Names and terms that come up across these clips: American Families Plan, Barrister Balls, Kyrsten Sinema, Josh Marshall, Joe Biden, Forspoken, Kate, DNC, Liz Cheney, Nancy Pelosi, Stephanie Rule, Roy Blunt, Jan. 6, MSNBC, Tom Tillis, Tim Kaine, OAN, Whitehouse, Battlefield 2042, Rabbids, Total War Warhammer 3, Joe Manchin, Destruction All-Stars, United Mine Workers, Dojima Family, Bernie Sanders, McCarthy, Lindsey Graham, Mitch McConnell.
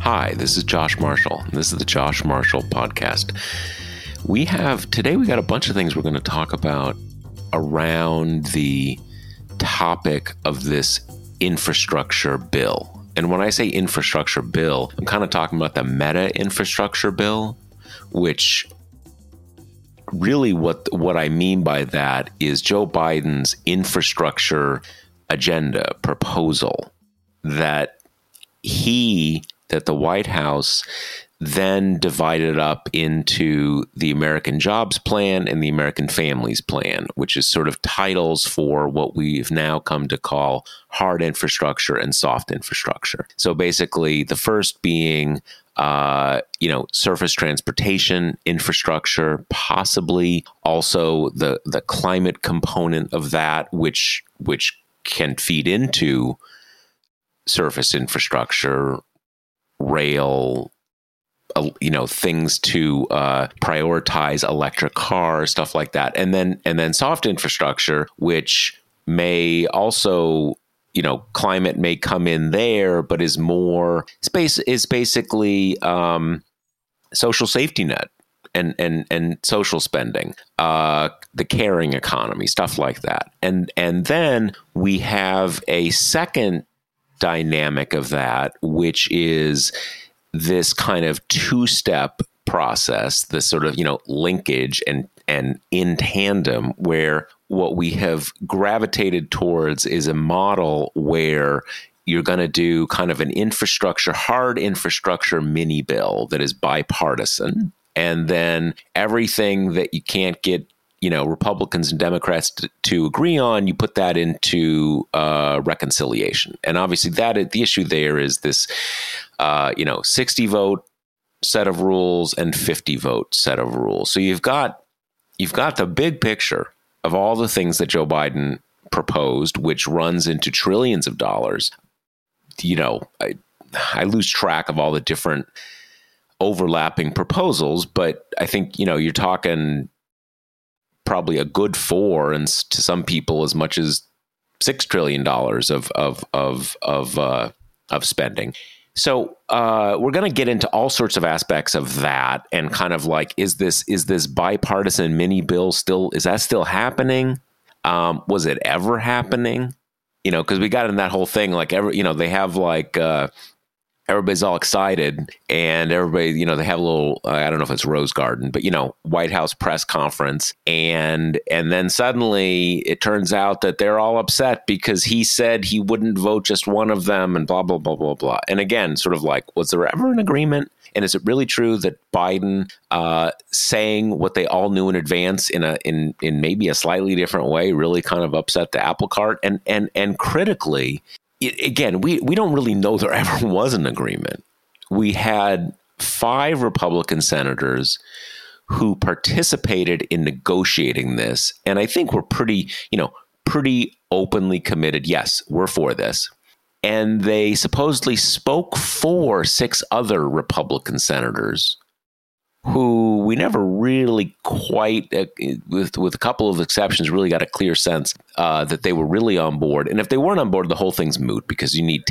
Hi, this is Josh Marshall. This is the Josh Marshall Podcast. Today we got a bunch of things we're going to talk about around the topic of this infrastructure bill. And when I say infrastructure bill, I'm kind of talking about the meta infrastructure bill, which really what I mean by that is Joe Biden's infrastructure agenda proposal that the White House then divided up into the American Jobs Plan and the American Families Plan, which is sort of titles for what we've now come to call hard infrastructure and soft infrastructure. So basically, the first being surface transportation infrastructure, possibly also the climate component of that, which can feed into surface infrastructure, rail, things to prioritize electric cars, stuff like that. And then soft infrastructure, which may also, climate may come in there, but is more space is basically social safety net and social spending, the caring economy, stuff like that. And then we have a second dynamic of that, which is this kind of two-step process, this sort of, linkage and in tandem, where what we have gravitated towards is a model where you're going to do kind of an infrastructure, hard infrastructure mini bill that is bipartisan. And then everything that you can't get Republicans and Democrats to agree on, you put that into reconciliation. And obviously the issue there is this, 60-vote set of rules and 50-vote set of rules. So you've got the big picture of all the things that Joe Biden proposed, which runs into trillions of dollars. I lose track of all the different overlapping proposals, but I think, you're talking probably a good $4 and to some people as much as $6 trillion of spending. So we're going to get into all sorts of aspects of that and kind of like, is this bipartisan mini bill still happening? Was it ever happening? Cause we got in that whole thing, like they have like, everybody's all excited and everybody, they have a little, I don't know if it's Rose Garden, but, White House press conference. And then suddenly it turns out that they're all upset because he said he wouldn't vote just one of them and blah, blah, blah, blah, blah. And again, sort of like, was there ever an agreement? And is it really true that Biden saying what they all knew in advance in maybe a slightly different way really kind of upset the apple cart? And critically, again, we don't really know there ever was an agreement. We had 5 Republican senators who participated in negotiating this, and I think were pretty openly committed. Yes, we're for this. And they supposedly spoke for 6 other Republican senators who we never really quite, with a couple of exceptions, really got a clear sense that they were really on board. And if they weren't on board, the whole thing's moot because you need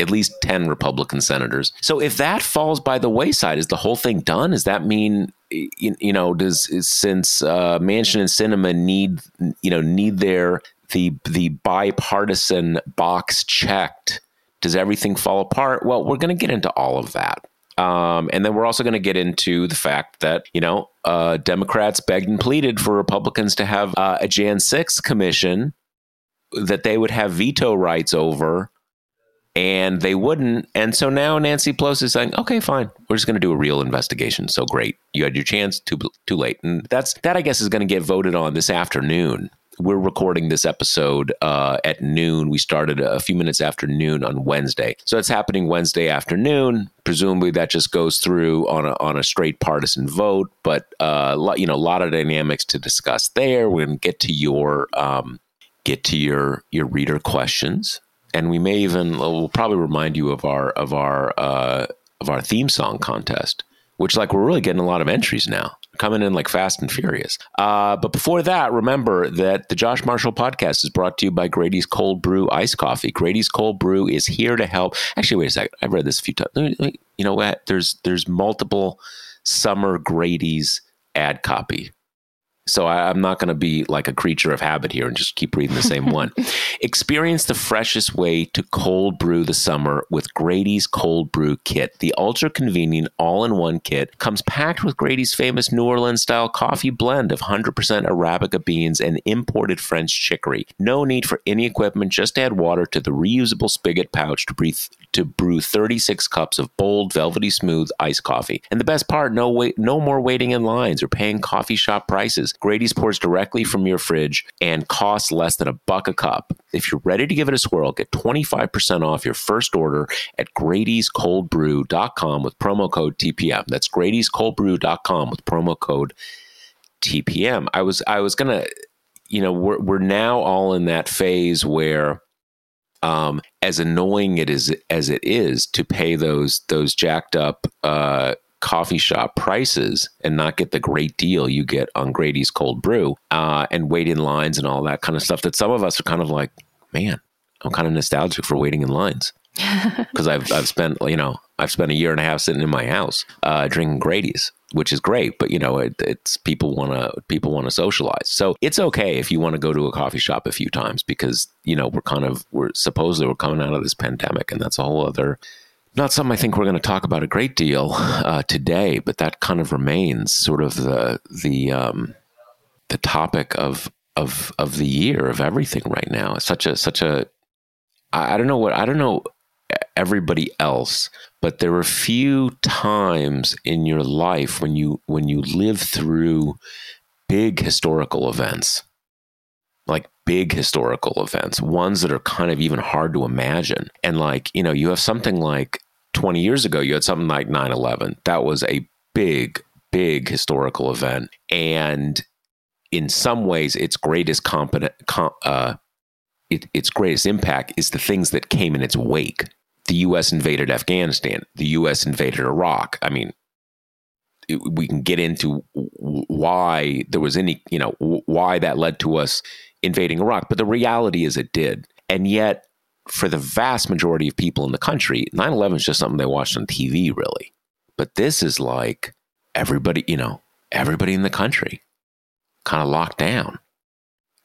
at least 10 Republican senators. So if that falls by the wayside, is the whole thing done? Does that mean, since Manchin and Sinema need the bipartisan box checked, does everything fall apart? Well, we're going to get into all of that. And then we're also going to get into the fact that, Democrats begged and pleaded for Republicans to have a Jan. 6 commission that they would have veto rights over, and they wouldn't. And so now Nancy Pelosi is saying, okay, fine, we're just going to do a real investigation. So great. You had your chance, too late. And that, I guess, is going to get voted on this afternoon. We're recording this episode at noon. We started a few minutes after noon on Wednesday. So it's happening Wednesday afternoon. Presumably that just goes through on a straight partisan vote. But, you know, a lot of dynamics to discuss there. We're going to get to your reader questions. And we may even, we'll probably remind you of our theme song contest, which like we're really getting a lot of entries now. Coming in like fast and furious. But before that, remember that the Josh Marshall podcast is brought to you by Grady's Cold Brew Iced Coffee. Grady's Cold Brew is here to help. Actually, wait a second. I've read this a few times. You know what? There's multiple summer Grady's ad copy. So I'm not going to be like a creature of habit here and just keep reading the same one. Experience the freshest way to cold brew the summer with Grady's Cold Brew Kit. The ultra-convenient all-in-one kit comes packed with Grady's famous New Orleans-style coffee blend of 100% Arabica beans and imported French chicory. No need for any equipment. Just add water to the reusable spigot pouch to brew 36 cups of bold, velvety smooth iced coffee. And the best part, no more waiting in lines or paying coffee shop prices. Grady's pours directly from your fridge and costs less than $1 a cup. If you're ready to give it a swirl, get 25% off your first order at Grady'sColdBrew.com with promo code TPM. That's Grady'sColdBrew.com with promo code TPM. I was gonna, you know, we're now all in that phase where, as annoying it is as it is to pay those jacked up coffee shop prices and not get the great deal you get on Grady's Cold Brew and wait in lines and all that kind of stuff, that some of us are kind of like, man, I'm kind of nostalgic for waiting in lines because I've spent a year and a half sitting in my house drinking Grady's, which is great, but you know it's people want to socialize, so it's okay if you want to go to a coffee shop a few times because you know we're supposedly we're coming out of this pandemic, and that's a whole other. Not something I think we're going to talk about a great deal today, but that kind of remains sort of the topic of the year of everything right now. It's such a I don't know everybody else, but there are few times in your life when you live through big historical events, ones that are kind of even hard to imagine. And like, you know, you have something like 20 years ago, you had something like 9/11. That was a big, big historical event. And in some ways, its greatest impact is the things that came in its wake. The U.S. invaded Afghanistan. The U.S. invaded Iraq. I mean, we can get into why there was any, you know, why that led to us invading Iraq, but the reality is it did. And yet, for the vast majority of people in the country, 9/11 is just something they watched on TV, really. But this is like everybody in the country kind of locked down.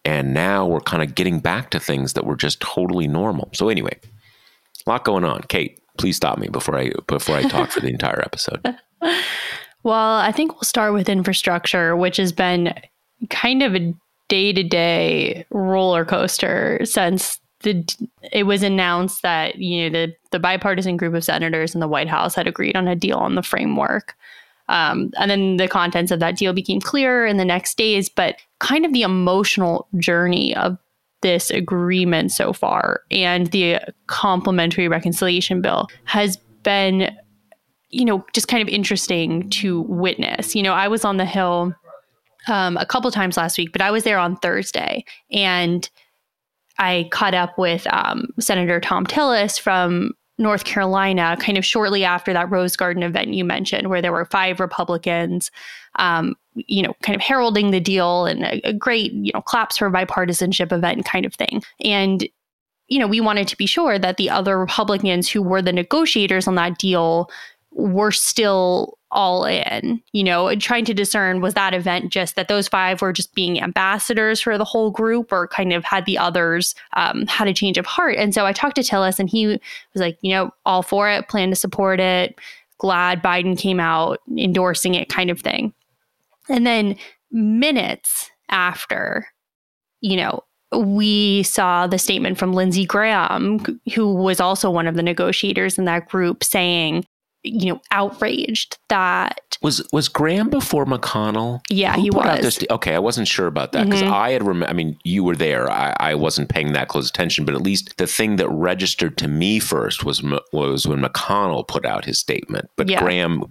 And now we're kind of getting back to things that were just totally normal. So anyway, a lot going on. Kate, please stop me before I talk for the entire episode. Well, I think we'll start with infrastructure, which has been kind of a day-to-day roller coaster since it was announced that, you know, the bipartisan group of senators in the White House had agreed on a deal on the framework. And then the contents of that deal became clearer in the next days, but kind of the emotional journey of this agreement so far and the complementary reconciliation bill has been, you know, just kind of interesting to witness. You know, I was on the Hill a couple times last week, but I was there on Thursday and I caught up with Senator Tom Tillis from North Carolina kind of shortly after that Rose Garden event you mentioned, where there were 5 Republicans, you know, kind of heralding the deal and a great, you know, claps for bipartisanship event kind of thing. And, you know, we wanted to be sure that the other Republicans who were the negotiators on that deal were still all in, you know, and trying to discern, was that event just that those 5 were just being ambassadors for the whole group, or kind of had the others had a change of heart? And so I talked to Tillis and he was like, you know, all for it, plan to support it, glad Biden came out endorsing it kind of thing. And then minutes after, you know, we saw the statement from Lindsey Graham, who was also one of the negotiators in that group, saying, you know, outraged that. Was Graham before McConnell? Yeah, he was. Okay, I wasn't sure about that because I had, I mean, you were there. I wasn't paying that close attention, but at least the thing that registered to me first was when McConnell put out his statement. But yeah. Graham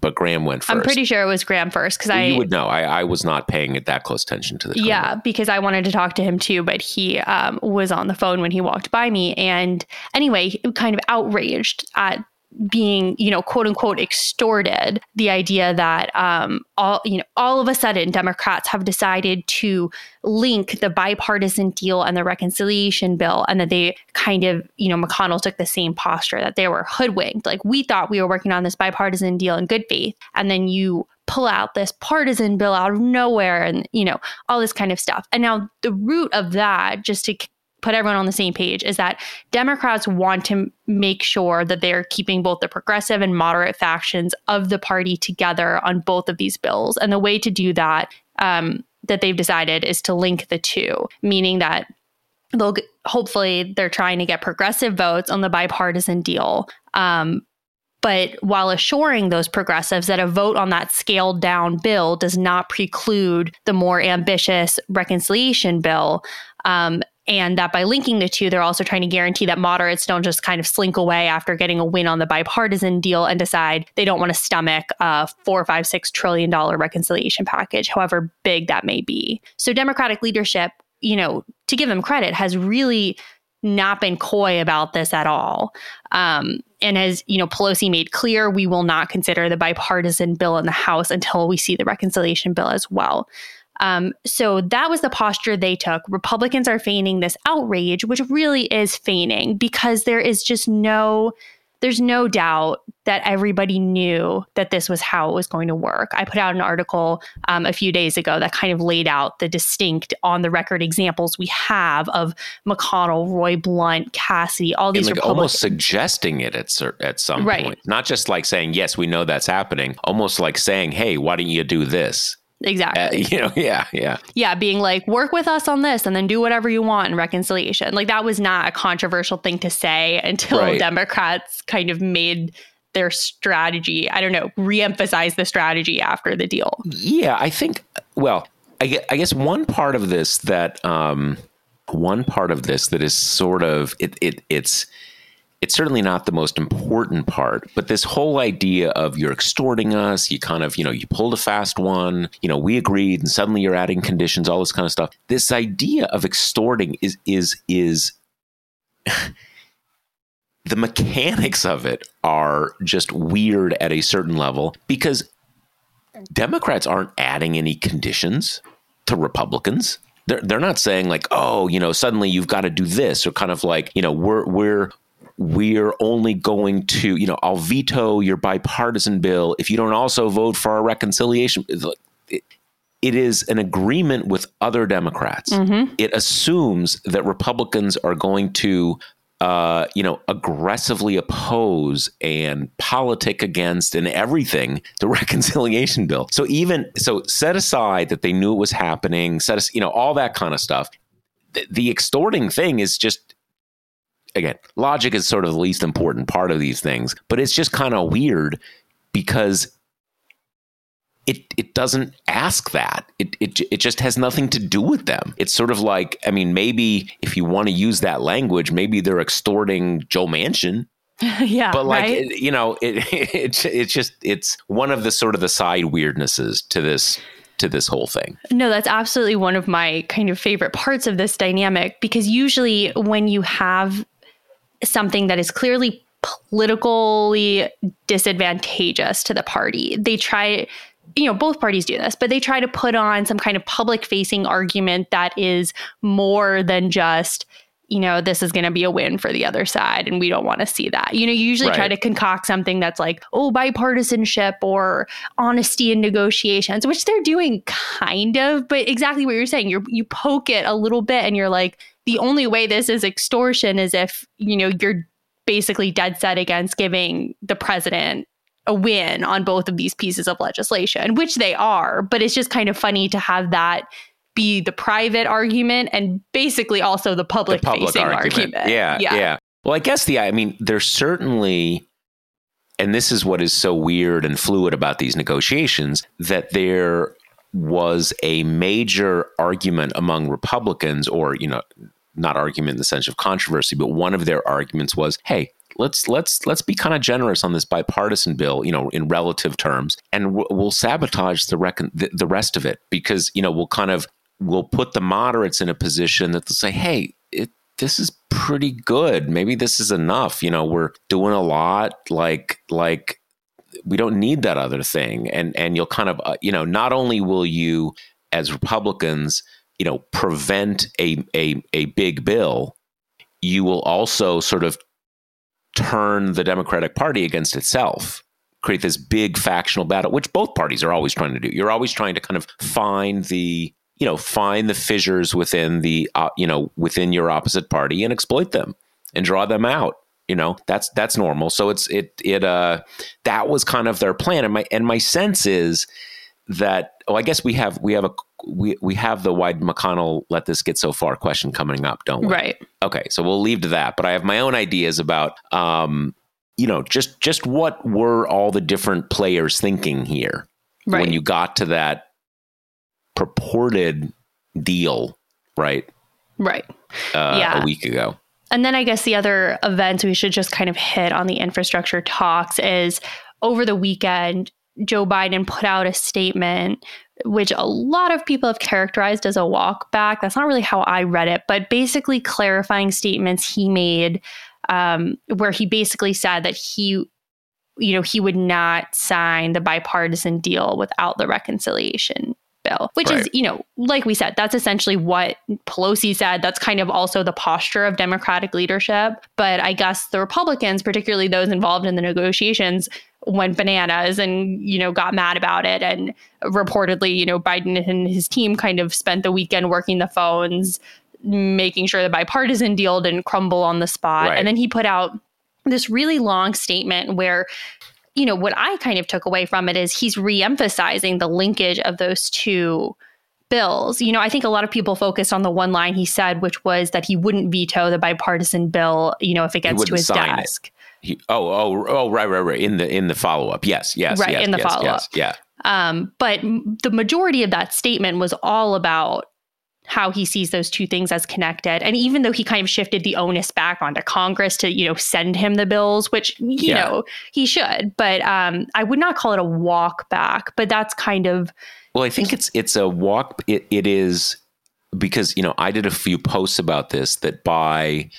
went first. I'm pretty sure it was Graham first because you would know. I was not paying it that close attention to the. Yeah, comment. Because I wanted to talk to him too, but he was on the phone when he walked by me, and anyway, kind of outraged at being, you know, quote unquote extorted, the idea that all of a sudden Democrats have decided to link the bipartisan deal and the reconciliation bill, and that they kind of, you know, McConnell took the same posture, that they were hoodwinked. Like, we thought we were working on this bipartisan deal in good faith, and then you pull out this partisan bill out of nowhere, and, you know, all this kind of stuff. And now the root of that, just to put everyone on the same page, is that Democrats want to make sure that they're keeping both the progressive and moderate factions of the party together on both of these bills. And the way to do that, that they've decided, is to link the two, meaning that they'll hopefully they're trying to get progressive votes on the bipartisan deal. But while assuring those progressives that a vote on that scaled down bill does not preclude the more ambitious reconciliation bill, and that by linking the two, they're also trying to guarantee that moderates don't just kind of slink away after getting a win on the bipartisan deal and decide they don't want to stomach a $4, $5, $6 trillion reconciliation package, however big that may be. So Democratic leadership, you know, to give them credit, has really not been coy about this at all. And as, you know, Pelosi made clear, we will not consider the bipartisan bill in the House until we see the reconciliation bill as well. So that was the posture they took. Republicans are feigning this outrage, which really is feigning, because there is just there's no doubt that everybody knew that this was how it was going to work. I put out an article a few days ago that kind of laid out the distinct on the record examples we have of McConnell, Roy Blunt, Cassidy, all these Republicans. Almost suggesting it at some point, not just like saying, yes, we know that's happening, almost like saying, hey, why don't you do this? Exactly. Yeah. Being like, work with us on this and then do whatever you want in reconciliation. Like, that was not a controversial thing to say until Democrats kind of made their strategy, I don't know, reemphasize the strategy after the deal. Yeah, I think, well, I guess one part of this that, is sort of, it's certainly not the most important part, but this whole idea of you're extorting us, you kind of, you know, you pulled a fast one, you know, we agreed, and suddenly you're adding conditions, all this kind of stuff. This idea of extorting is the mechanics of it are just weird at a certain level, because Democrats aren't adding any conditions to Republicans. They're not saying like, oh, you know, suddenly you've got to do this, or kind of like, you know, we're only going to, you know, I'll veto your bipartisan bill if you don't also vote for our reconciliation. It is an agreement with other Democrats. Mm-hmm. It assumes that Republicans are going to, aggressively oppose and politic against and everything the reconciliation bill. So set aside that they knew it was happening, all that kind of stuff. The extorting thing is just, again, logic is sort of the least important part of these things, but it's just kind of weird because it doesn't ask that. It just has nothing to do with them. It's sort of like, I mean, maybe if you want to use that language, maybe they're extorting Joe Manchin. Yeah, but like, right? It's one of the sort of the side weirdnesses to this whole thing. No, that's absolutely one of my kind of favorite parts of this dynamic, because usually when you have something that is clearly politically disadvantageous to the party, they try, you know, both parties do this, but they try to put on some kind of public facing argument that is more than just, you know, this is going to be a win for the other side and we don't want to see that. You know, you usually try to concoct something that's like, oh, bipartisanship or honesty in negotiations, which they're doing kind of, but exactly what you're saying, you poke it a little bit and you're like, the only way this is extortion is if, you know, you're basically dead set against giving the president a win on both of these pieces of legislation, which they are, but it's just kind of funny to have that be the private argument and basically also the public facing argument. Yeah. Well, I guess I mean, there's certainly, And this is what is so weird and fluid about these negotiations, that there was a major argument among Republicans, or, you know, not argument in the sense of controversy, but one of their arguments was, hey, let's be kind of generous on this bipartisan bill, you know, in relative terms, and we'll sabotage the rest of it, because, you know, we'll put the moderates in a position that they'll say, hey, this is pretty good. Maybe this is enough. You know, we're doing a lot, like we don't need that other thing. And you'll kind of, you know, not only will you, as Republicans, you know, prevent a big bill, you will also sort of turn the Democratic Party against itself, create this big factional battle, which both parties are always trying to do. You're always trying to kind of find the fissures within the, you know, within your opposite party and exploit them and draw them out. You know, that's normal. So that was kind of their plan. And my sense is that, I guess we have the why McConnell let this get so far question coming up, don't we? Right. Okay. So we'll leave to that. But I have my own ideas about, you know, just what were all the different players thinking here, right, when you got to that purported deal, right? Right. Yeah. A week ago. And then I guess the other events we should just kind of hit on the infrastructure talks is, over the weekend, Joe Biden put out a statement, which a lot of people have characterized as a walk back. That's not really how I read it, but basically clarifying statements he made, where he basically said that he would not sign the bipartisan deal without the reconciliation bill, which, right, is, you know, like we said, that's essentially what Pelosi said. That's kind of also the posture of Democratic leadership. But I guess the Republicans, particularly those involved in the negotiations, went bananas and, you know, got mad about it. And reportedly, you know, Biden and his team kind of spent the weekend working the phones, making sure the bipartisan deal didn't crumble on the spot. Right. And then he put out this really long statement where, you know, what I kind of took away from it is he's reemphasizing the linkage of those two bills. You know, I think a lot of people focused on the one line he said, which was that he wouldn't veto the bipartisan bill, you know, if it gets to his desk. Right. In the follow-up. Yes. Right, yes, in the follow-up. Yes, yeah. But the majority of that statement was all about how he sees those two things as connected. And even though he kind of shifted the onus back onto Congress to, you know, send him the bills, which, you know, he should. But I would not call it a walk back, but that's kind of... Well, I think it's a walk. It is, because, you know, I did a few posts about this, that by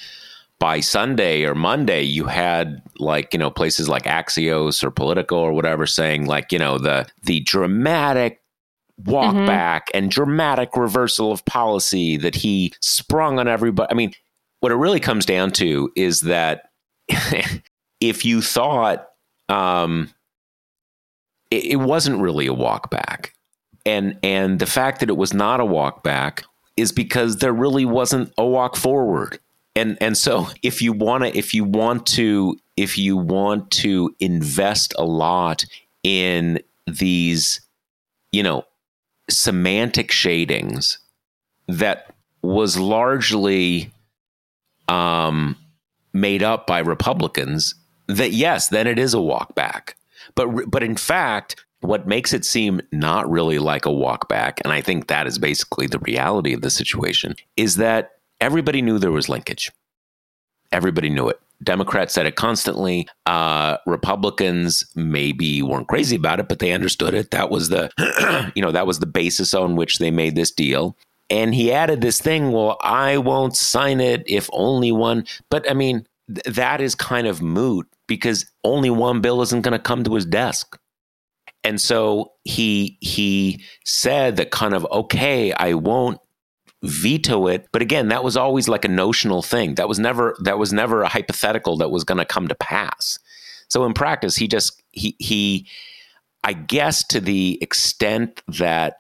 Sunday or Monday, you had, like, you know, places like Axios or Politico or whatever saying, like, you know, the dramatic walk back and dramatic reversal of policy that he sprung on everybody. I mean, what it really comes down to is that if you thought it wasn't really a walk back, and the fact that it was not a walk back is because there really wasn't a walk forward. And so if you want to invest a lot in these, you know, semantic shadings that was largely made up by Republicans, that yes, then it is a walk back. But in fact, what makes it seem not really like a walk back, and I think that is basically the reality of the situation, is that everybody knew there was linkage. Everybody knew it. Democrats said it constantly. Republicans maybe weren't crazy about it, but they understood it. That was the, you know, that was the basis on which they made this deal. And he added this thing, well, I won't sign it if only one. But I mean, that is kind of moot, because only one bill isn't going to come to his desk. And so he said that kind of, okay, I won't veto it. But again, that was always like a notional thing. That was never a hypothetical that was going to come to pass. So in practice, he I guess to the extent that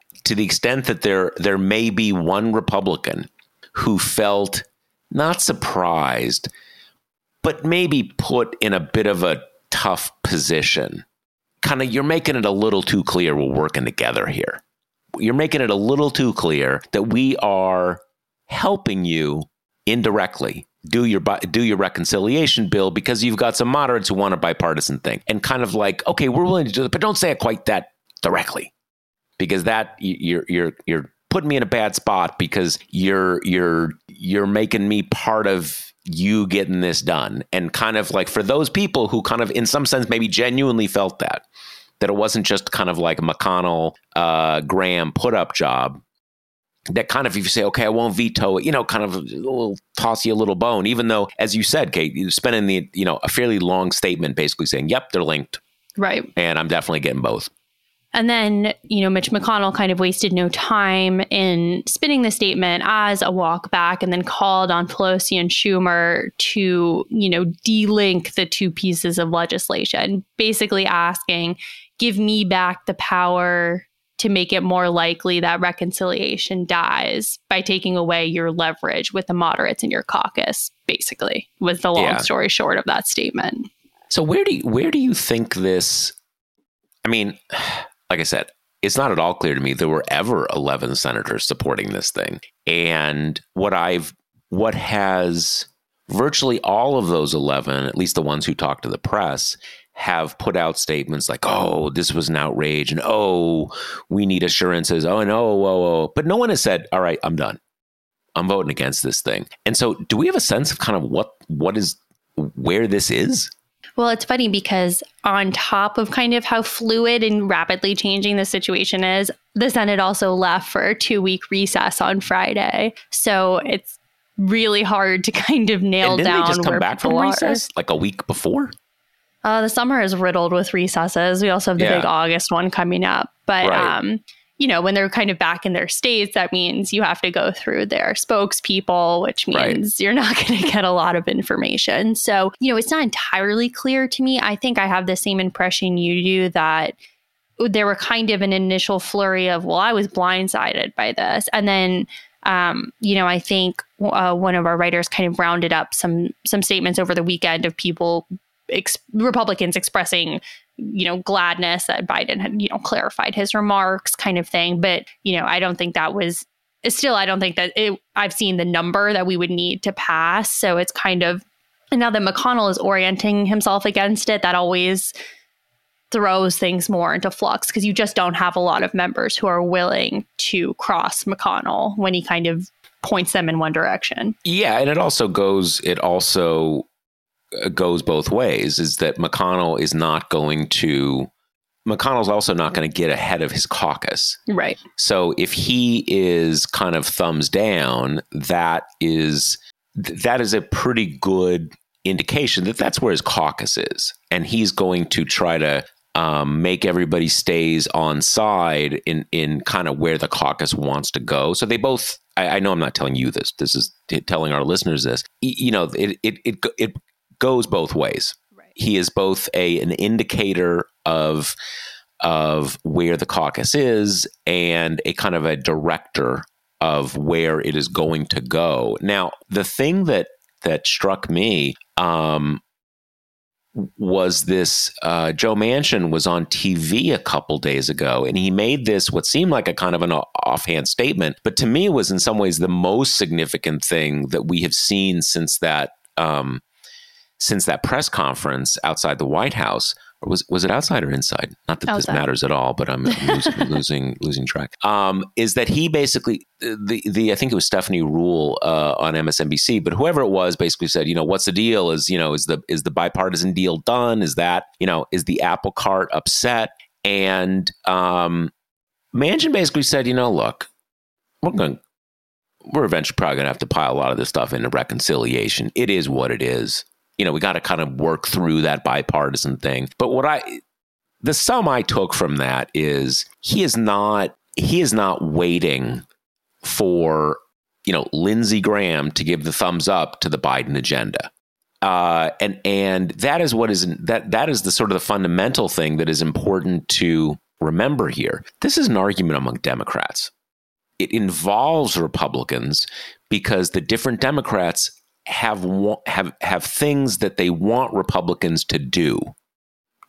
there may be one Republican who felt not surprised, but maybe put in a bit of a tough position, kind of, you're making it a little too clear we're working together here. You're making it a little too clear that we are helping you indirectly do your reconciliation bill because you've got some moderates who want a bipartisan thing, and kind of like, okay, we're willing to do it, but don't say it quite that directly, because that you're putting me in a bad spot, because you're making me part of you getting this done. And kind of like, for those people who kind of in some sense maybe genuinely felt that it wasn't just kind of like a McConnell, Graham put up job, that kind of, if you say, okay, I won't veto it, kind of will toss you a little bone, even though, as you said, Kate, you spent in the, a fairly long statement basically saying, yep, they're linked. Right. And I'm definitely getting both. And then, Mitch McConnell kind of wasted no time in spinning the statement as a walk back, and then called on Pelosi and Schumer to, de-link the two pieces of legislation, basically asking, give me back the power to make it more likely that reconciliation dies by taking away your leverage with the moderates in your caucus, basically, was the long story short of that statement. So where do you think this, like I said, it's not at all clear to me there were ever 11 senators supporting this thing. And what has virtually all of those 11, at least the ones who talked to the press, have put out statements like, oh, this was an outrage, and oh, we need assurances, but no one has said, all right, I'm done, I'm voting against this thing. And so do we have a sense of kind of what is, where this is? Well, it's funny because on top of kind of how fluid and rapidly changing the situation is, the Senate also left for a 2-week recess on Friday. So it's really hard to kind of nail down. And didn't they just come back from recess like a week before? The summer is riddled with recesses. We also have the big August one coming up. But, when they're kind of back in their states, that means you have to go through their spokespeople, which means you're not going to get a lot of information. So, it's not entirely clear to me. I think I have the same impression you do that there were kind of an initial flurry of, well, I was blindsided by this. And then, I think one of our writers kind of rounded up some statements over the weekend of people, Republicans expressing, gladness that Biden had, clarified his remarks, kind of thing. But, I don't think that was still, I don't think that I've seen the number that we would need to pass. So it's kind of, and now that McConnell is orienting himself against it, that always throws things more into flux, because you just don't have a lot of members who are willing to cross McConnell when he kind of points them in one direction. Yeah. And it also goes both ways, is that McConnell's also not going to get ahead of his caucus. Right. So if he is kind of thumbs down, that is a pretty good indication that that's where his caucus is. And he's going to try to make everybody stays on side in kind of where the caucus wants to go. So they both, I know I'm not telling you this, this is telling our listeners this, it goes both ways. Right. He is both an indicator of where the caucus is and a kind of a director of where it is going to go. Now, the thing that struck me was this, Joe Manchin was on TV a couple days ago, and he made this, what seemed like a kind of an offhand statement, but to me was in some ways the most significant thing that we have seen since that press conference outside the White House. Or was it outside or inside? Not that outside. This matters at all, but I'm losing track. Is that he basically, I think it was Stephanie Rule on MSNBC, but whoever it was basically said, what's the deal? Is the bipartisan deal done? Is that, is the apple cart upset? And Manchin basically said, look, we're eventually probably going to have to pile a lot of this stuff into reconciliation. It is what it is. We got to kind of work through that bipartisan thing. But the sum I took from that is he is not waiting for, Lindsey Graham to give the thumbs up to the Biden agenda. And that is that is the sort of the fundamental thing that is important to remember here. This is an argument among Democrats. It involves Republicans because the different Democrats have things that they want Republicans to do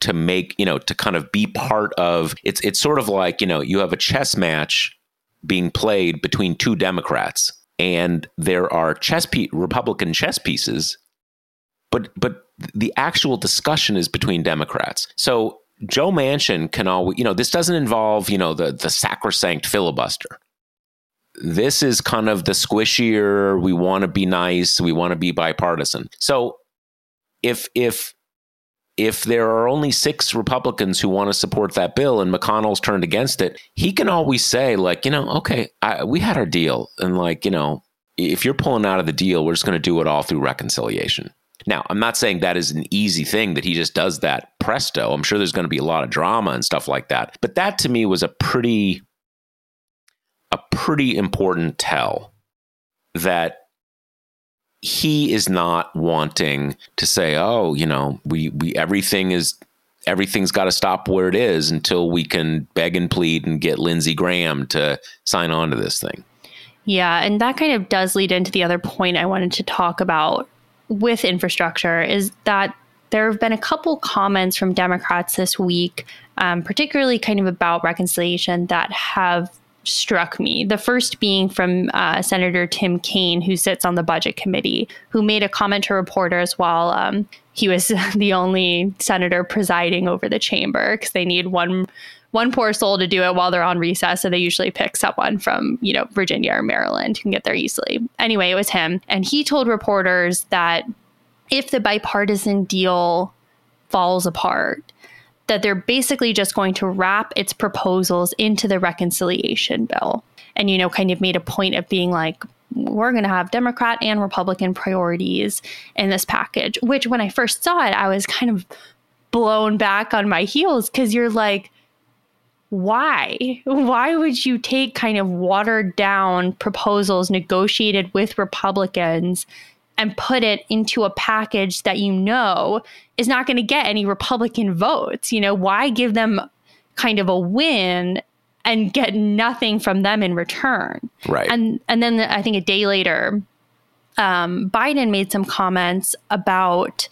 to make, to kind of be part of, it's sort of like, you have a chess match being played between two Democrats, and there are Republican chess pieces, but the actual discussion is between Democrats. So Joe Manchin can always, this doesn't involve, the sacrosanct filibuster. This is kind of the squishier, we want to be nice, we want to be bipartisan. So if there are only 6 Republicans who want to support that bill and McConnell's turned against it, he can always say, okay, we had our deal. And if you're pulling out of the deal, we're just going to do it all through reconciliation. Now, I'm not saying that is an easy thing, that he just does that presto. I'm sure there's going to be a lot of drama and stuff like that. But that to me was a pretty important tell that he is not wanting to say, everything's got to stop where it is until we can beg and plead and get Lindsey Graham to sign on to this thing. Yeah, and that kind of does lead into the other point I wanted to talk about with infrastructure, is that there have been a couple comments from Democrats this week, particularly kind of about reconciliation, that have struck me. The first being from Senator Tim Kaine, who sits on the Budget Committee, who made a comment to reporters while he was the only senator presiding over the chamber, because they need one poor soul to do it while they're on recess. So they usually pick someone from, Virginia or Maryland who can get there easily. Anyway, it was him. And he told reporters that if the bipartisan deal falls apart, that they're basically just going to wrap its proposals into the reconciliation bill. And, kind of made a point of being like, we're going to have Democrat and Republican priorities in this package, which when I first saw it, I was kind of blown back on my heels, because you're like, why? Why would you take kind of watered down proposals negotiated with Republicans and put it into a package that is not going to get any Republican votes? Why give them kind of a win and get nothing from them in return? Right. And then I think a day later, Biden made some comments about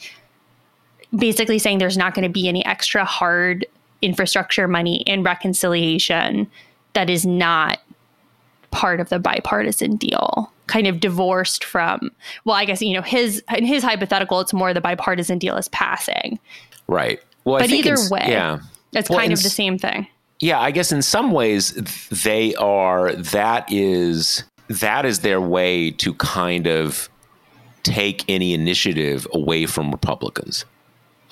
basically saying there's not going to be any extra hard infrastructure money in reconciliation that is not part of the bipartisan deal, kind of divorced from, well, I guess, in his hypothetical, it's more the bipartisan deal is passing. Right. Well, but either way, it's kind of the same thing. Yeah, I guess in some ways that is their way to kind of take any initiative away from Republicans.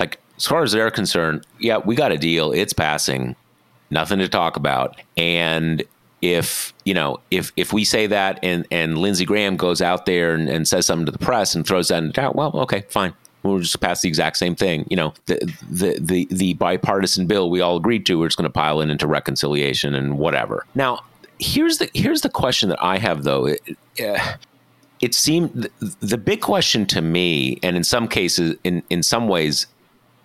Like, as far as they're concerned, yeah, we got a deal, it's passing, nothing to talk about. And if we say that and Lindsey Graham goes out there and says something to the press and throws that out, well, okay, fine, we'll just pass the exact same thing. The bipartisan bill we all agreed to, we're just going to pile it into reconciliation and whatever. Now, here's the question that I have, though. It seemed the big question to me, and in some cases, in some ways,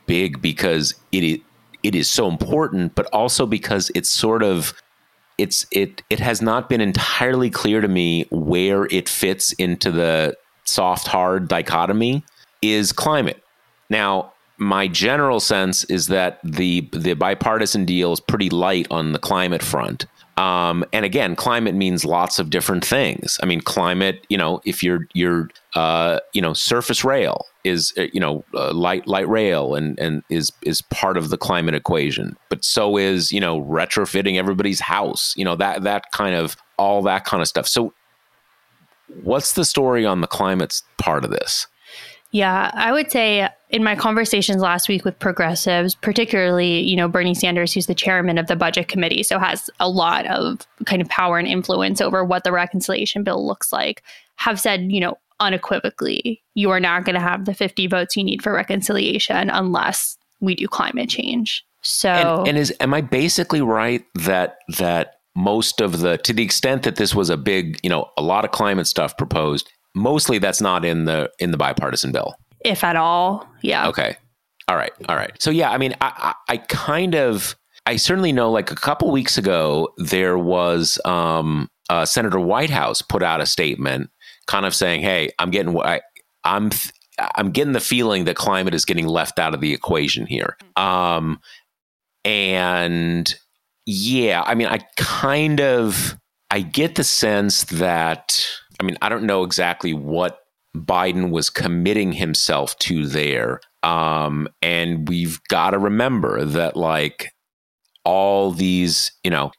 big because it is so important, but also because it's sort of, It has not been entirely clear to me where it fits into the soft-hard dichotomy, is climate. Now, my general sense is that the bipartisan deal is pretty light on the climate front. And again, climate means lots of different things. I mean, climate, if you're surface rail is, light rail and is part of the climate equation, but so is, retrofitting everybody's house, that kind of stuff. So what's the story on the climate part of this? Yeah, I would say in my conversations last week with progressives, particularly, Bernie Sanders, who's the chairman of the Budget Committee, so has a lot of kind of power and influence over what the reconciliation bill looks like, have said, unequivocally, you are not going to have the 50 votes you need for reconciliation unless we do climate change. So, am I basically right that most of to the extent that this was a big, a lot of climate stuff proposed, mostly that's not in the bipartisan bill, if at all. Yeah. Okay. All right. So yeah, I mean, I certainly know, like, a couple weeks ago there was Senator Whitehouse put out a statement, kind of saying, "Hey, I'm getting the feeling that climate is getting left out of the equation here." And yeah, I mean, I get the sense that. I mean, I don't know exactly what Biden was committing himself to there. And we've got to remember that, like, all these, you're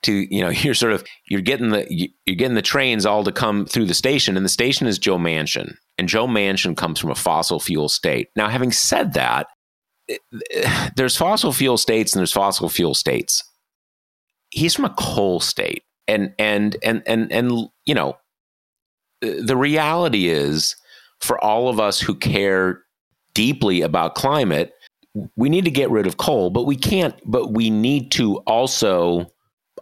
getting the trains all to come through the station, and the station is Joe Manchin, and Joe Manchin comes from a fossil fuel state. Now, having said that, there's fossil fuel states and there's fossil fuel states. He's from a coal state, and you know, the reality is, for all of us who care deeply about climate, we need to get rid of coal, but we can't. But we need to also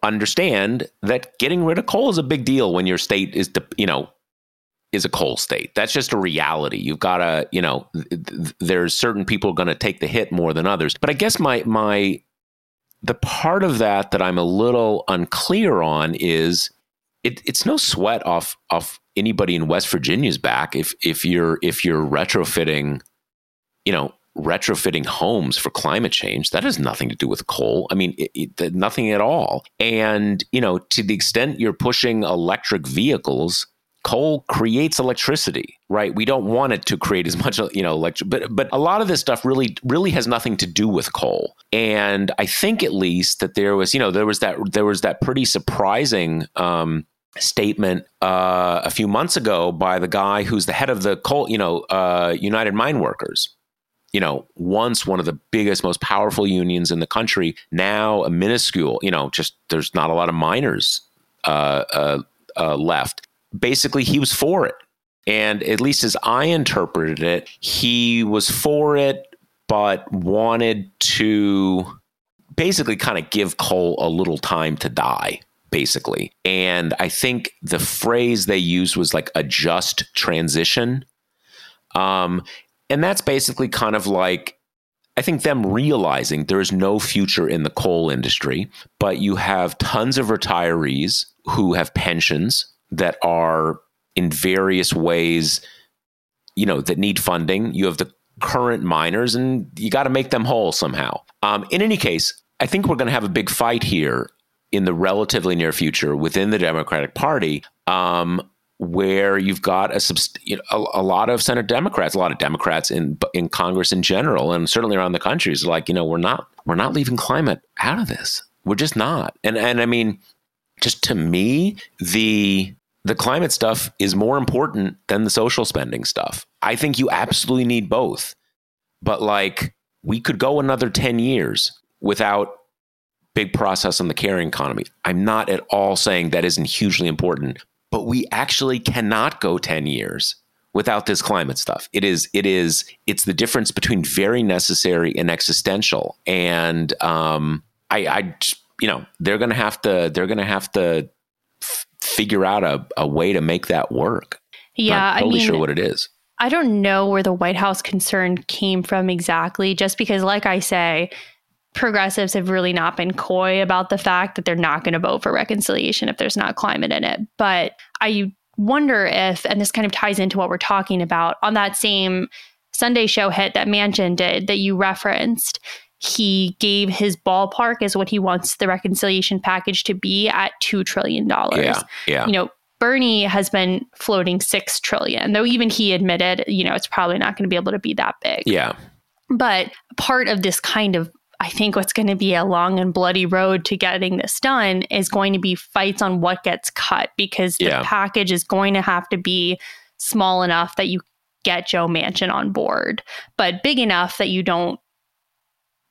understand that getting rid of coal is a big deal when your state is a coal state. That's just a reality. You've got to, there's certain people going to take the hit more than others. But I guess the part of that I'm a little unclear on is it's no sweat off anybody in West Virginia's back if you're retrofitting homes for climate change. That has nothing to do with coal. I mean, nothing at all. And, to the extent you're pushing electric vehicles, coal creates electricity, right? We don't want it to create as much, electric, but a lot of this stuff really, really has nothing to do with coal. And I think at least that there was that pretty surprising, statement a few months ago by the guy who's the head of the coal, United Mine Workers. Once one of the biggest, most powerful unions in the country, now a minuscule, just there's not a lot of miners left. Basically, he was for it. And at least as I interpreted it, he was for it, but wanted to basically kind of give coal a little time to die, basically. And I think the phrase they used was like a just transition. And that's basically kind of like, I think, them realizing there is no future in the coal industry, but you have tons of retirees who have pensions that are in various ways, that need funding. You have the current miners, and you got to make them whole somehow. In any case, I think we're going to have a big fight here in the relatively near future within the Democratic Party, where you've got a lot of Senate Democrats, a lot of Democrats in Congress in general, and certainly around the country, is like, we're not leaving climate out of this. We're just not. And I mean, just to me, the climate stuff is more important than the social spending stuff. I think you absolutely need both. But we could go another 10 years without big process on the caring economy. I'm not at all saying that isn't hugely important. But we actually cannot go 10 years without this climate stuff. It's the difference between very necessary and existential. And they're going to have to figure out a way to make that work. Yeah, I'm totally sure what it is. I don't know where the White House concern came from exactly, just because, like I say, progressives have really not been coy about the fact that they're not going to vote for reconciliation if there's not climate in it. But I wonder if, and this kind of ties into what we're talking about, on that same Sunday show hit that Manchin did that you referenced, he gave his ballpark as what he wants the reconciliation package to be at $2 trillion. Yeah. Bernie has been floating $6 trillion, though even he admitted, it's probably not going to be able to be that big. Yeah. But part of this kind of, I think what's going to be a long and bloody road to getting this done is going to be fights on what gets cut, because the package is going to have to be small enough that you get Joe Manchin on board, but big enough that you don't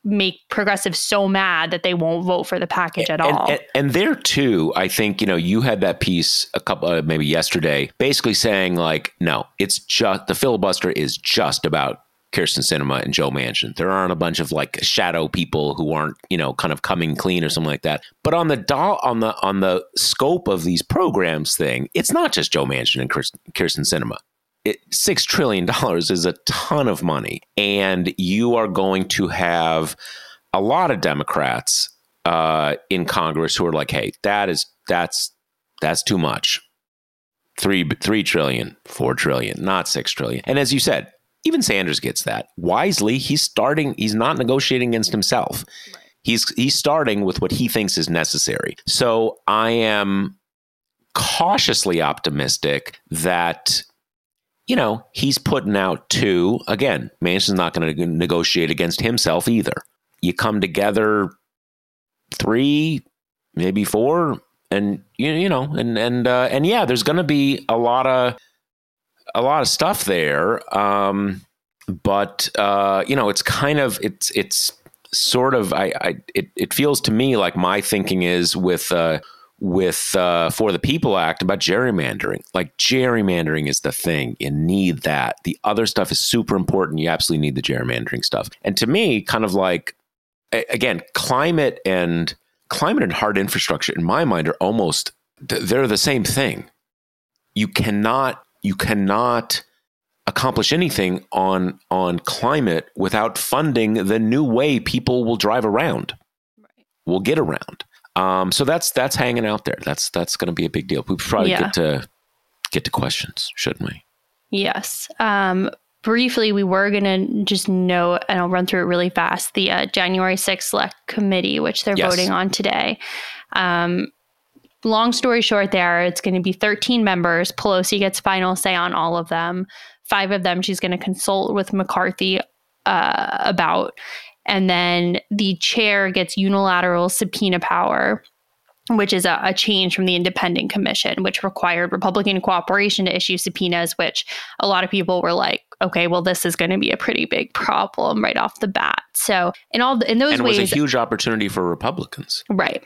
make progressives so mad that they won't vote for the package at all. And there too, I think, you had that piece a couple, maybe yesterday, basically saying no, it's just, the filibuster is just about Kyrsten Sinema and Joe Manchin. There aren't a bunch of shadow people who aren't, kind of coming clean or something like that. But on the on the scope of these programs thing, it's not just Joe Manchin and Kyrsten Sinema. $6 trillion is a ton of money, and you are going to have a lot of Democrats in Congress who are like, "Hey, that's too much. $3 trillion, $4 trillion, not $6 trillion." And as you said, even Sanders gets that. Wisely, he's not negotiating against himself. Right. He's starting with what he thinks is necessary. So I am cautiously optimistic that, you know, he's putting out two. Again, Manchin's not going to negotiate against himself either. You come together three, maybe four, and and yeah, there's going to be a lot of stuff there. But you know, it feels to me like my thinking is with For the People Act about gerrymandering. Like, gerrymandering is the thing. You need that. The other stuff is super important. You absolutely need the gerrymandering stuff. And to me, kind of like, again, climate and hard infrastructure, in my mind, are almost, they're the same thing. You cannot accomplish anything on climate without funding the new way people will drive around, right, will get around. So that's hanging out there. That's going to be a big deal. We probably get to questions, shouldn't we? Yes. Briefly, we were going to just note, and I'll run through it really fast, the January 6th Select Committee, which they're voting on today. Long story short there, it's going to be 13 members. Pelosi gets final say on all of them. 5 of them she's going to consult with McCarthy about. And then the chair gets unilateral subpoena power, which is a change from the independent commission, which required Republican cooperation to issue subpoenas, which a lot of people were like, okay, well, this is going to be a pretty big problem right off the bat. So in those ways, it was a huge opportunity for Republicans. Right.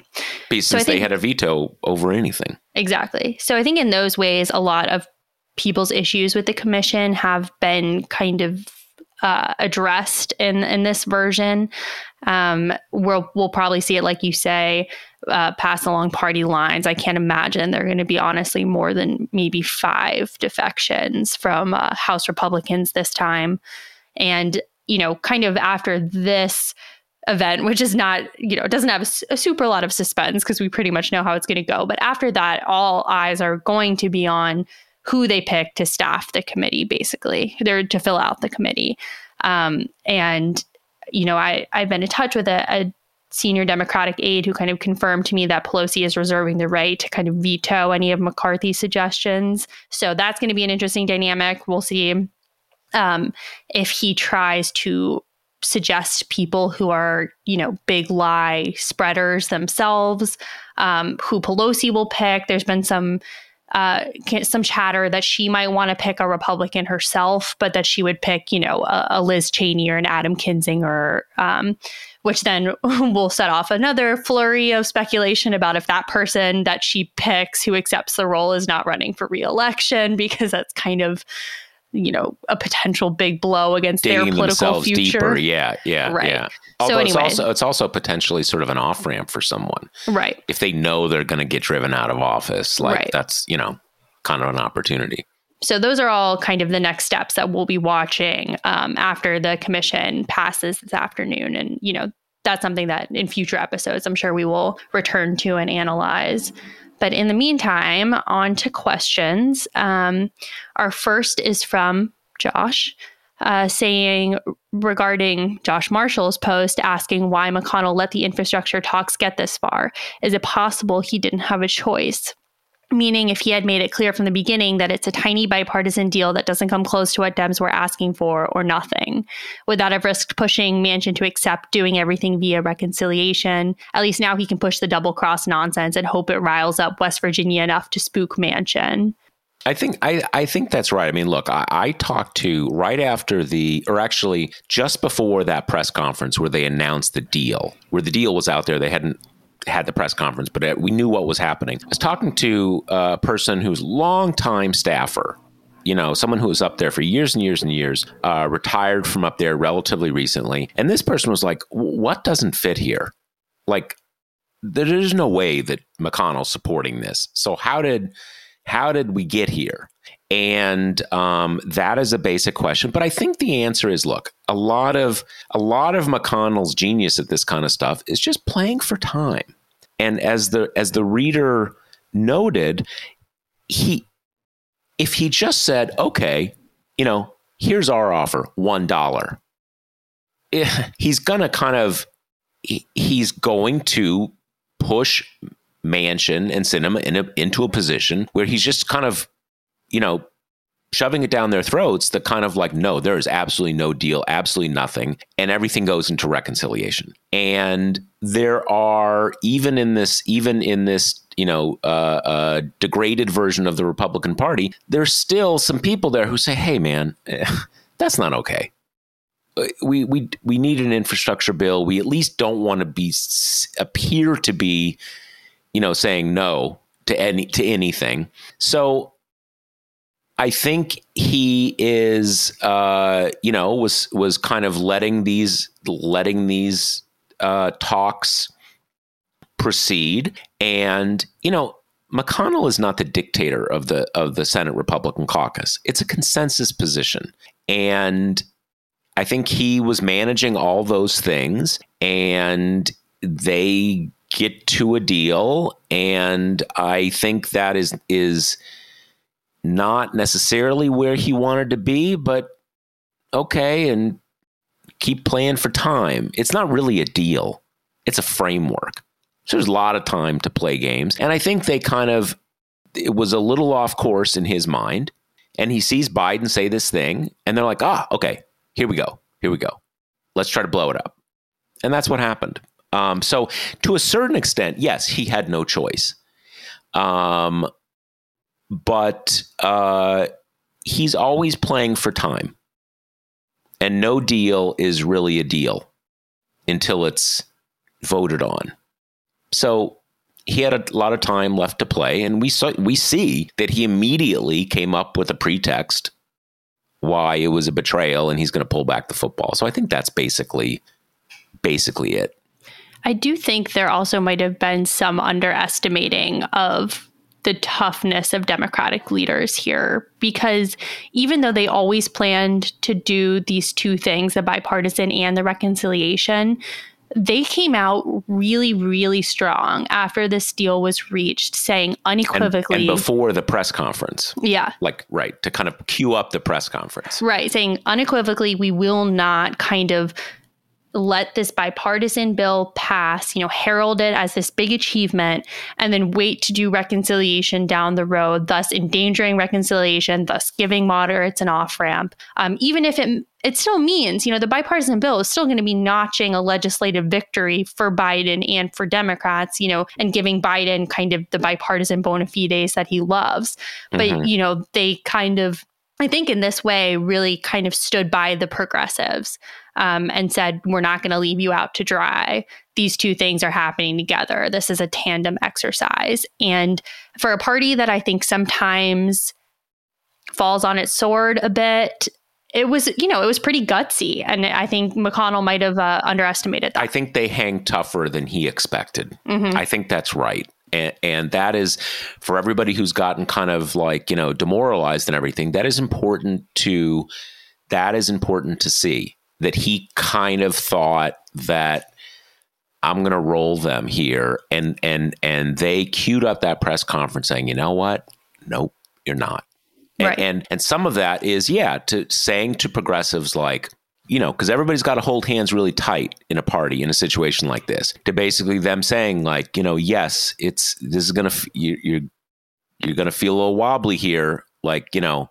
Because they had a veto over anything. Exactly. So I think in those ways, a lot of people's issues with the commission have been kind of addressed in this version. We'll probably see it, like you say, pass along party lines. I can't imagine there are going to be, honestly, more than maybe 5 defections from House Republicans this time. And, you know, kind of after this event, which is not, you know, it doesn't have a super lot of suspense because we pretty much know how it's going to go. But after that, all eyes are going to be on who they pick to staff the committee, basically. They're to fill out the committee. And, you know, I've been in touch with a senior Democratic aide who kind of confirmed to me that Pelosi is reserving the right to kind of veto any of McCarthy's suggestions. So that's going to be an interesting dynamic. We'll see if he tries to suggest people who are, you know, big lie spreaders themselves, who Pelosi will pick. There's been some chatter that she might want to pick a Republican herself, but that she would pick, you know, a Liz Cheney or an Adam Kinzinger, which then will set off another flurry of speculation about if that person that she picks who accepts the role is not running for re-election, because that's kind of, you know, a potential big blow against their political future. Deeper. Yeah. Right. Yeah. Although so anyway, it's also potentially sort of an off-ramp for someone. Right. If they know they're going to get driven out of office, like, right, that's, you know, kind of an opportunity. So those are all kind of the next steps that we'll be watching after the commission passes this afternoon. And, you know, that's something that in future episodes, I'm sure we will return to and analyze. But in the meantime, on to questions. Our first is from Josh, saying regarding Josh Marshall's post asking why McConnell let the infrastructure talks get this far. Is it possible he didn't have a choice? Meaning, if he had made it clear from the beginning that it's a tiny bipartisan deal that doesn't come close to what Dems were asking for, or nothing, would that have risked pushing Manchin to accept doing everything via reconciliation? At least now he can push the double cross nonsense and hope it riles up West Virginia enough to spook Manchin. I think that's right. I mean, look, I talked to, right after actually just before that press conference where they announced the deal, where the deal was out there, they hadn't had the press conference, but we knew what was happening. I was talking to a person who's longtime staffer, you know, someone who was up there for years and years and years, retired from up there relatively recently. And this person was like, what doesn't fit here? Like, there's no way that McConnell's supporting this. So how did we get here? And that is a basic question. But I think the answer is, look, a lot of McConnell's genius at this kind of stuff is just playing for time. And as the reader noted, if he just said, okay, you know, here's our offer, $1, he's going to push Manchin and Sinema into a position where he's just kind of, you know, shoving it down their throats, that kind of like, no, there is absolutely no deal, absolutely nothing. And everything goes into reconciliation. And there are, even in this, you know, degraded version of the Republican Party, there's still some people there who say, hey, man, that's not okay. We need an infrastructure bill. We at least don't want to appear to be, you know, saying no to anything. So I think he is, was kind of letting these talks proceed. And, you know, McConnell is not the dictator of the Senate Republican caucus. It's a consensus position. And I think he was managing all those things, and they get to a deal. And I think that is not necessarily where he wanted to be, but okay, and keep playing for time. It's not really a deal. It's a framework. So there's a lot of time to play games. And I think it was a little off course in his mind. And he sees Biden say this thing, and they're like, okay, here we go. Let's try to blow it up. And that's what happened. So to a certain extent, yes, he had no choice. But he's always playing for time, and no deal is really a deal until it's voted on. So he had a lot of time left to play, and we see that he immediately came up with a pretext why it was a betrayal, and he's going to pull back the football. So I think that's basically it. I do think there also might have been some underestimating of the toughness of Democratic leaders here, because even though they always planned to do these two things, the bipartisan and the reconciliation, they came out really, really strong after this deal was reached, saying unequivocally. And before the press conference. Yeah. Like, right, to kind of cue up the press conference. Right, saying unequivocally, we will not kind of let this bipartisan bill pass, you know, herald it as this big achievement, and then wait to do reconciliation down the road, thus endangering reconciliation, thus giving moderates an off-ramp. Even if it still means, you know, the bipartisan bill is still going to be notching a legislative victory for Biden and for Democrats, you know, and giving Biden kind of the bipartisan bona fides that he loves. Mm-hmm. But, you know, they kind of, I think in this way, really kind of stood by the progressives and said, we're not going to leave you out to dry. These two things are happening together. This is a tandem exercise. And for a party that I think sometimes falls on its sword a bit, it was pretty gutsy. And I think McConnell might have underestimated that. I think they hang tougher than he expected. Mm-hmm. I think that's right. And that is, for everybody who's gotten kind of like, you know, demoralized and everything, that is important to see, that he kind of thought that I'm going to roll them here. And they queued up that press conference saying, you know what? Nope, you're not. Right. And some of that is, saying to progressives, like, you know, because everybody's got to hold hands really tight in a party in a situation like this, to basically them saying, like, you know, yes, you're going to feel a little wobbly here. Like, you know,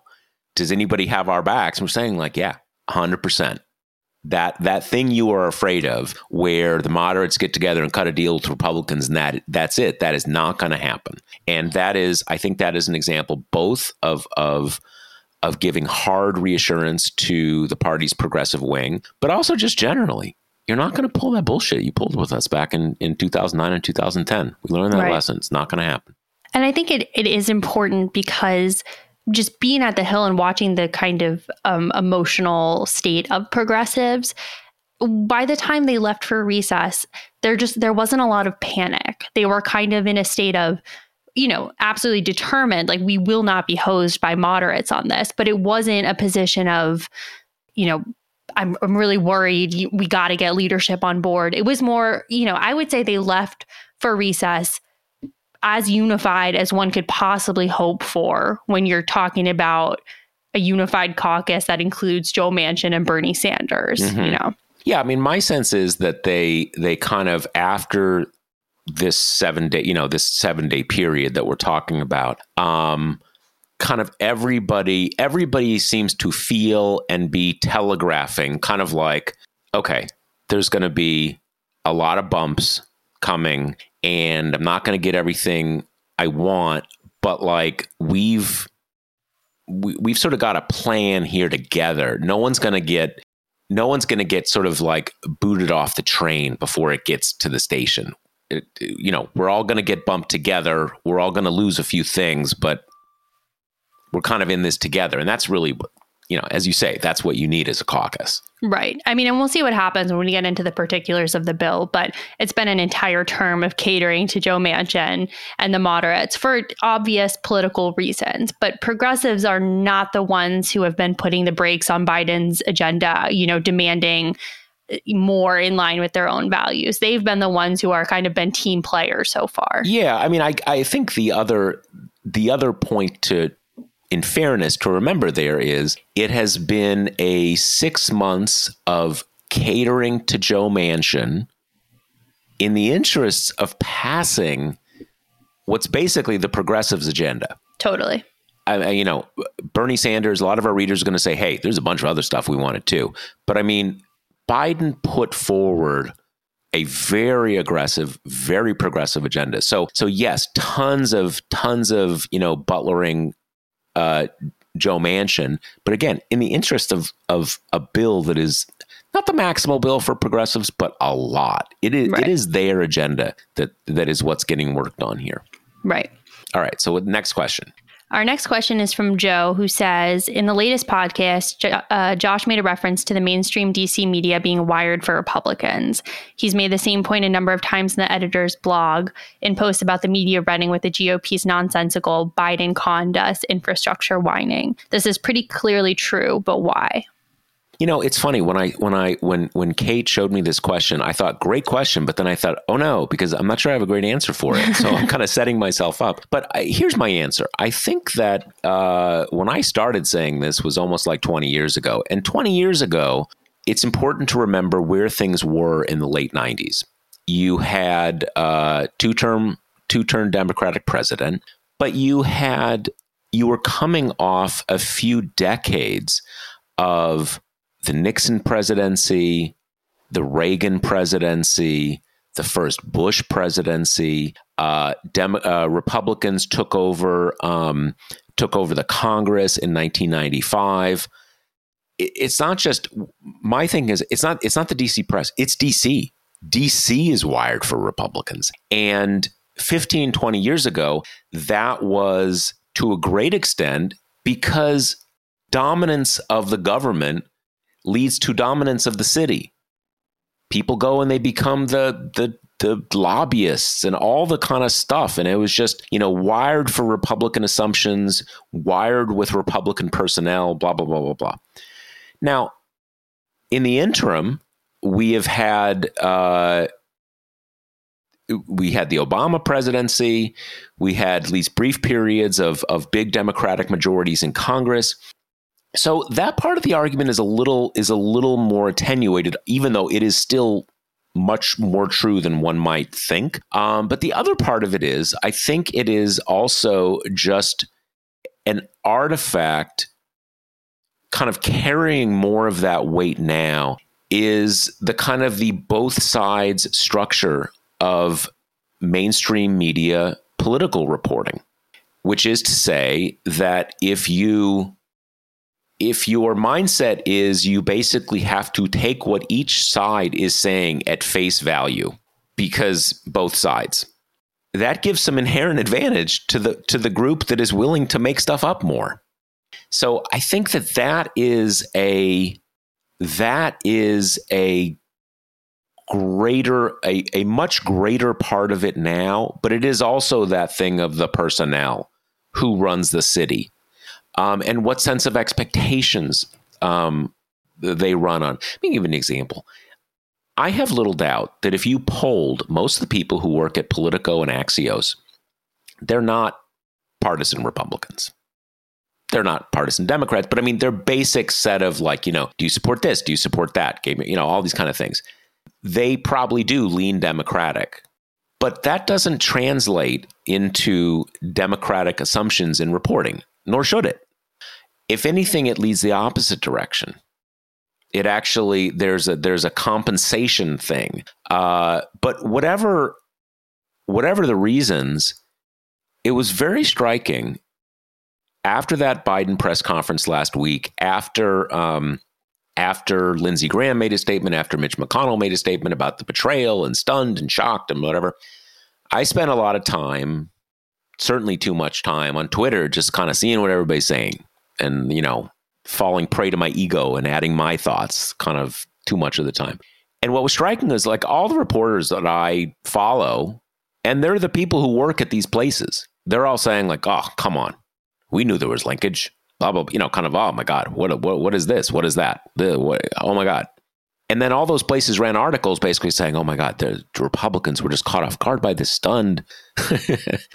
does anybody have our backs? And we're saying, like, yeah, 100%. That thing you are afraid of, where the moderates get together and cut a deal to Republicans, and that's it. That is not going to happen. And I think that is an example both of giving hard reassurance to the party's progressive wing, but also just generally, you're not going to pull that bullshit you pulled with us back in 2009 and 2010. We learned that lesson. It's not going to happen. And I think it is important, because just being at the Hill and watching the kind of emotional state of progressives, by the time they left for recess, there wasn't a lot of panic. They were kind of in a state of, you know, absolutely determined, like, we will not be hosed by moderates on this. But it wasn't a position of, you know, I'm really worried, we got to get leadership on board. It was more, you know, I would say they left for recess as unified as one could possibly hope for when you're talking about a unified caucus that includes Joe Manchin and Bernie Sanders, mm-hmm. You know? Yeah. I mean, my sense is that they kind of, after this 7 day, you know, this 7 day period that we're talking about, kind of everybody seems to feel and be telegraphing kind of like, okay, there's going to be a lot of bumps coming and I'm not going to get everything I want, but like we've sort of got a plan here together. No one's going to get sort of like booted off the train before it gets to the station. You know, we're all going to get bumped together. We're all going to lose a few things, but we're kind of in this together. And that's really, you know, as you say, that's what you need as a caucus. Right. I mean, and we'll see what happens when we get into the particulars of the bill, but it's been an entire term of catering to Joe Manchin and the moderates for obvious political reasons. But progressives are not the ones who have been putting the brakes on Biden's agenda, you know, demanding more in line with their own values. They've been the ones who are kind of been team players so far. Yeah. I mean, I think the other point to, in fairness, to remember there is it has been a 6 months of catering to Joe Manchin in the interests of passing what's basically the progressives' agenda. Totally. You know, Bernie Sanders, a lot of our readers are going to say, hey, there's a bunch of other stuff we wanted too. But I mean, Biden put forward a very aggressive, very progressive agenda. So yes, tons of, you know, butlering Joe Manchin, but again, in the interest of a bill that is not the maximal bill for progressives, but a lot. It is right. It is their agenda that is what's getting worked on here. Right. All right. So with the next question. Our next question is from Joe, who says, in the latest podcast, Josh made a reference to the mainstream DC media being wired for Republicans. He's made the same point a number of times in the editor's blog in posts about the media running with the GOP's nonsensical Biden conned us infrastructure whining. This is pretty clearly true, but why? You know, it's funny when Kate showed me this question, I thought, great question. But then I thought, oh, no, because I'm not sure I have a great answer for it. So I'm kind of setting myself up. But here's my answer. I think that when I started saying this was almost like 20 years ago. And 20 years ago, it's important to remember where things were in the late 90s. You had a two-term Democratic president, but you were coming off a few decades of the Nixon presidency, the Reagan presidency, the first Bush presidency. Republicans took over the Congress in 1995. It's not just my thing is it's not the DC press. It's DC. DC is wired for Republicans. And 15, 20 years ago, that was to a great extent because dominance of the government leads to dominance of the city. People go and they become the lobbyists and all the kind of stuff. And it was just, you know, wired for Republican assumptions, wired with Republican personnel, blah, blah, blah, blah, blah. Now, in the interim, we had the Obama presidency. We had these brief periods of big Democratic majorities in Congress. So that part of the argument is a little more attenuated, even though it is still much more true than one might think. But the other part of it is, I think it is also just an artifact, kind of carrying more of that weight now, is the kind of the both sides structure of mainstream media political reporting, which is to say that if your mindset is you basically have to take what each side is saying at face value, because both sides, that gives some inherent advantage to the group that is willing to make stuff up more. So I think that is a much greater part of it now, but it is also that thing of the personnel who runs the city. And what sense of expectations they run on. Let me give an example. I have little doubt that if you polled most of the people who work at Politico and Axios, they're not partisan Republicans. They're not partisan Democrats, but I mean, their basic set of like, you know, do you support this? Do you support that? You know, all these kind of things. They probably do lean Democratic. But that doesn't translate into democratic assumptions in reporting, nor should it. If anything, it leads the opposite direction. It actually, there's a compensation thing. But whatever the reasons, it was very striking after that Biden press conference last week, after Lindsey Graham made a statement, after Mitch McConnell made a statement about the betrayal and stunned and shocked and whatever. I spent a lot of time, certainly too much time, on Twitter just kind of seeing what everybody's saying and, you know, falling prey to my ego and adding my thoughts kind of too much of the time. And what was striking is like all the reporters that I follow, and they're the people who work at these places, they're all saying like, oh, come on. We knew there was linkage. Blah, blah, you know, kind of, oh my God, what is this? What is that? Oh my God. And then all those places ran articles basically saying, oh my God, the Republicans were just caught off guard by this, stunned.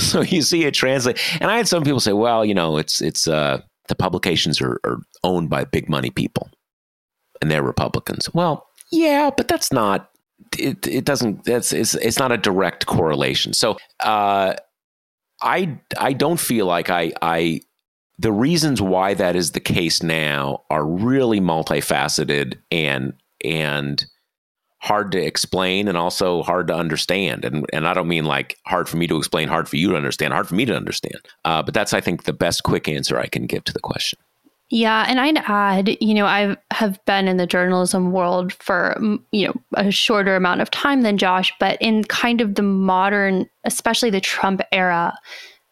So you see it translate. And I had some people say, well, you know, it's the publications are owned by big money people and they're Republicans. Well, yeah, but that's not, it's not a direct correlation. So I don't feel like the reasons why that is the case now are really multifaceted and hard to explain and also hard to understand. And I don't mean like hard for me to explain, hard for you to understand, hard for me to understand. But that's, I think, the best quick answer I can give to the question. Yeah. And I'd add, you know, I have been in the journalism world for, you know, a shorter amount of time than Josh, but in kind of the modern, especially the Trump era,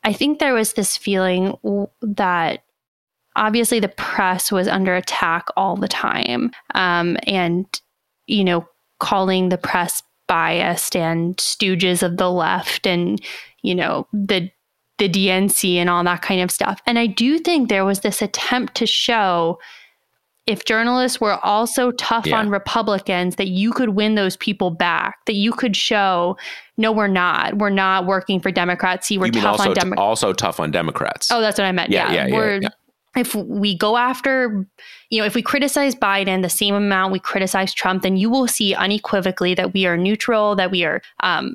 I think there was this feeling that obviously the press was under attack all the time, and, you know, calling the press biased and stooges of the left and, you know, the DNC and all that kind of stuff. And I do think there was this attempt to show if journalists were also tough on Republicans, that you could win those people back, that you could show, no, we're not working for Democrats. See, we're tough on Democrats. Also tough on Democrats. Oh, that's what I meant. Yeah. If we go after, you know, if we criticize Biden the same amount we criticize Trump, then you will see unequivocally that we are neutral, that we are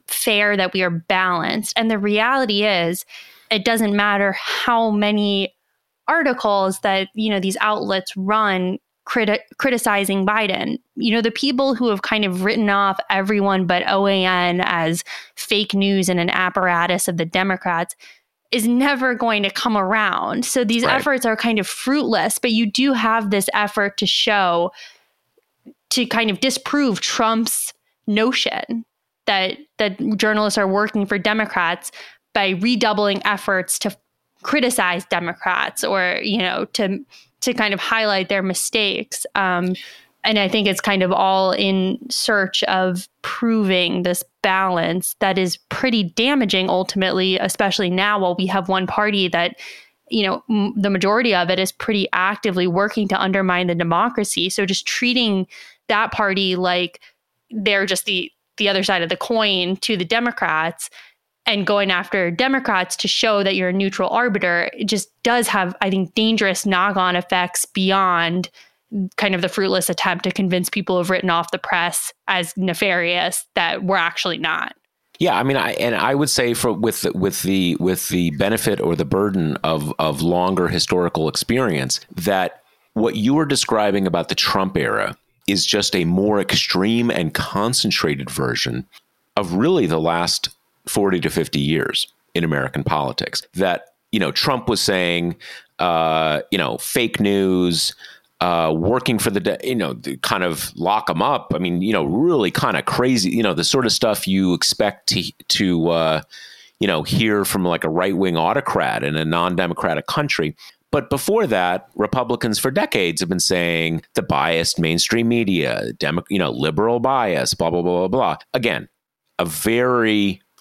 fair, that we are balanced. And the reality is, it doesn't matter how many articles that, you know, these outlets run criticizing Biden. You know, the people who have kind of written off everyone but OAN as fake news and an apparatus of the Democrats is never going to come around. So these efforts are kind of fruitless, but you do have this effort to show, to kind of disprove Trump's notion that journalists are working for Democrats by redoubling efforts to criticize Democrats or, you know, to kind of highlight their mistakes. And I think it's kind of all in search of proving this balance that is pretty damaging ultimately, especially now while we have one party that, you know, the majority of it is pretty actively working to undermine the democracy. So just treating that party like they're just the other side of the coin to the Democrats and going after Democrats to show that you're a neutral arbiter, it just does have, I think, dangerous knock-on effects beyond kind of the fruitless attempt to convince people who have written off the press as nefarious that we're actually not. Yeah, I mean, I would say with the benefit or the burden of longer historical experience that what you were describing about the Trump era is just a more extreme and concentrated version of really the last 40 to 50 years in American politics. That, you know, Trump was saying, you know, fake news, working for you know, kind of lock them up. I mean, you know, really kind of crazy, you know, the sort of stuff you expect to you know, hear from like a right-wing autocrat in a non-democratic country. But before that, Republicans for decades have been saying the biased mainstream media, you know, liberal bias, blah, blah, blah, blah, blah. Again,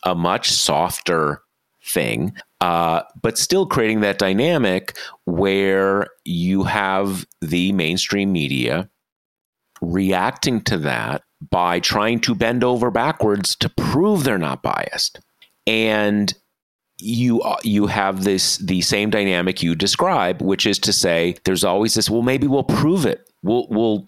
a much softer thing, but still creating that dynamic where you have the mainstream media reacting to that by trying to bend over backwards to prove they're not biased. And you have the same dynamic you describe, which is to say, there's always this, well, maybe we'll prove it. We'll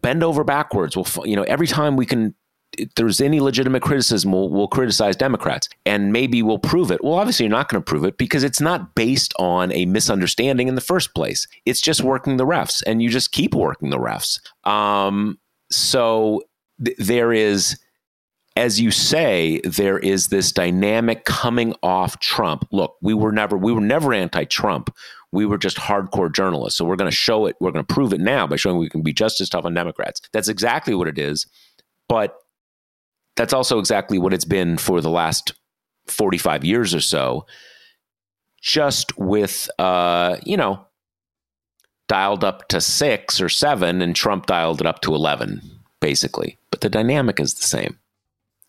bend over backwards. We'll, you know, every time we can if there's any legitimate criticism, we'll criticize Democrats and maybe we'll prove it. Well, obviously you're not going to prove it because it's not based on a misunderstanding in the first place. It's just working the refs, and you just keep working the refs. There is, as you say, there is this dynamic coming off Trump. Look, we were never anti-Trump. We were just hardcore journalists. So we're going to show it. We're going to prove it now by showing we can be just as tough on Democrats. That's exactly what it is. But that's also exactly what it's been for the last 45 years or so, just with, dialed up to 6 or 7 and Trump dialed it up to 11, basically. But the dynamic is the same.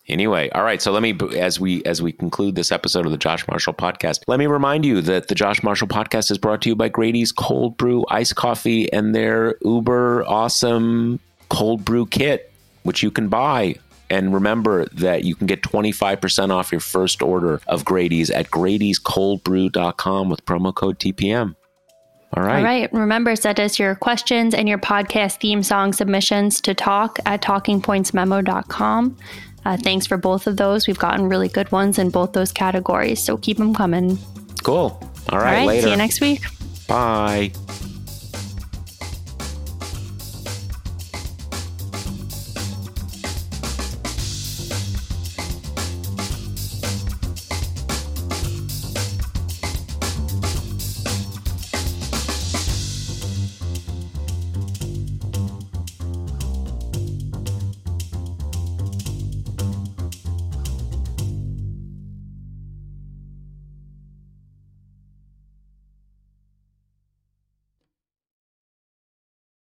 Anyway, all right. So let me, as we conclude this episode of the Josh Marshall Podcast, let me remind you that the Josh Marshall Podcast is brought to you by Grady's Cold Brew Iced Coffee and their uber awesome cold brew kit, which you can buy. And remember that you can get 25% off your first order of Grady's at Grady'sColdBrew.com with promo code TPM. All right. Remember, send us your questions and your podcast theme song submissions to talk@talkingpointsmemo.com. Thanks for both of those. We've gotten really good ones in both those categories, so keep them coming. Cool. All right, later. See you next week. Bye.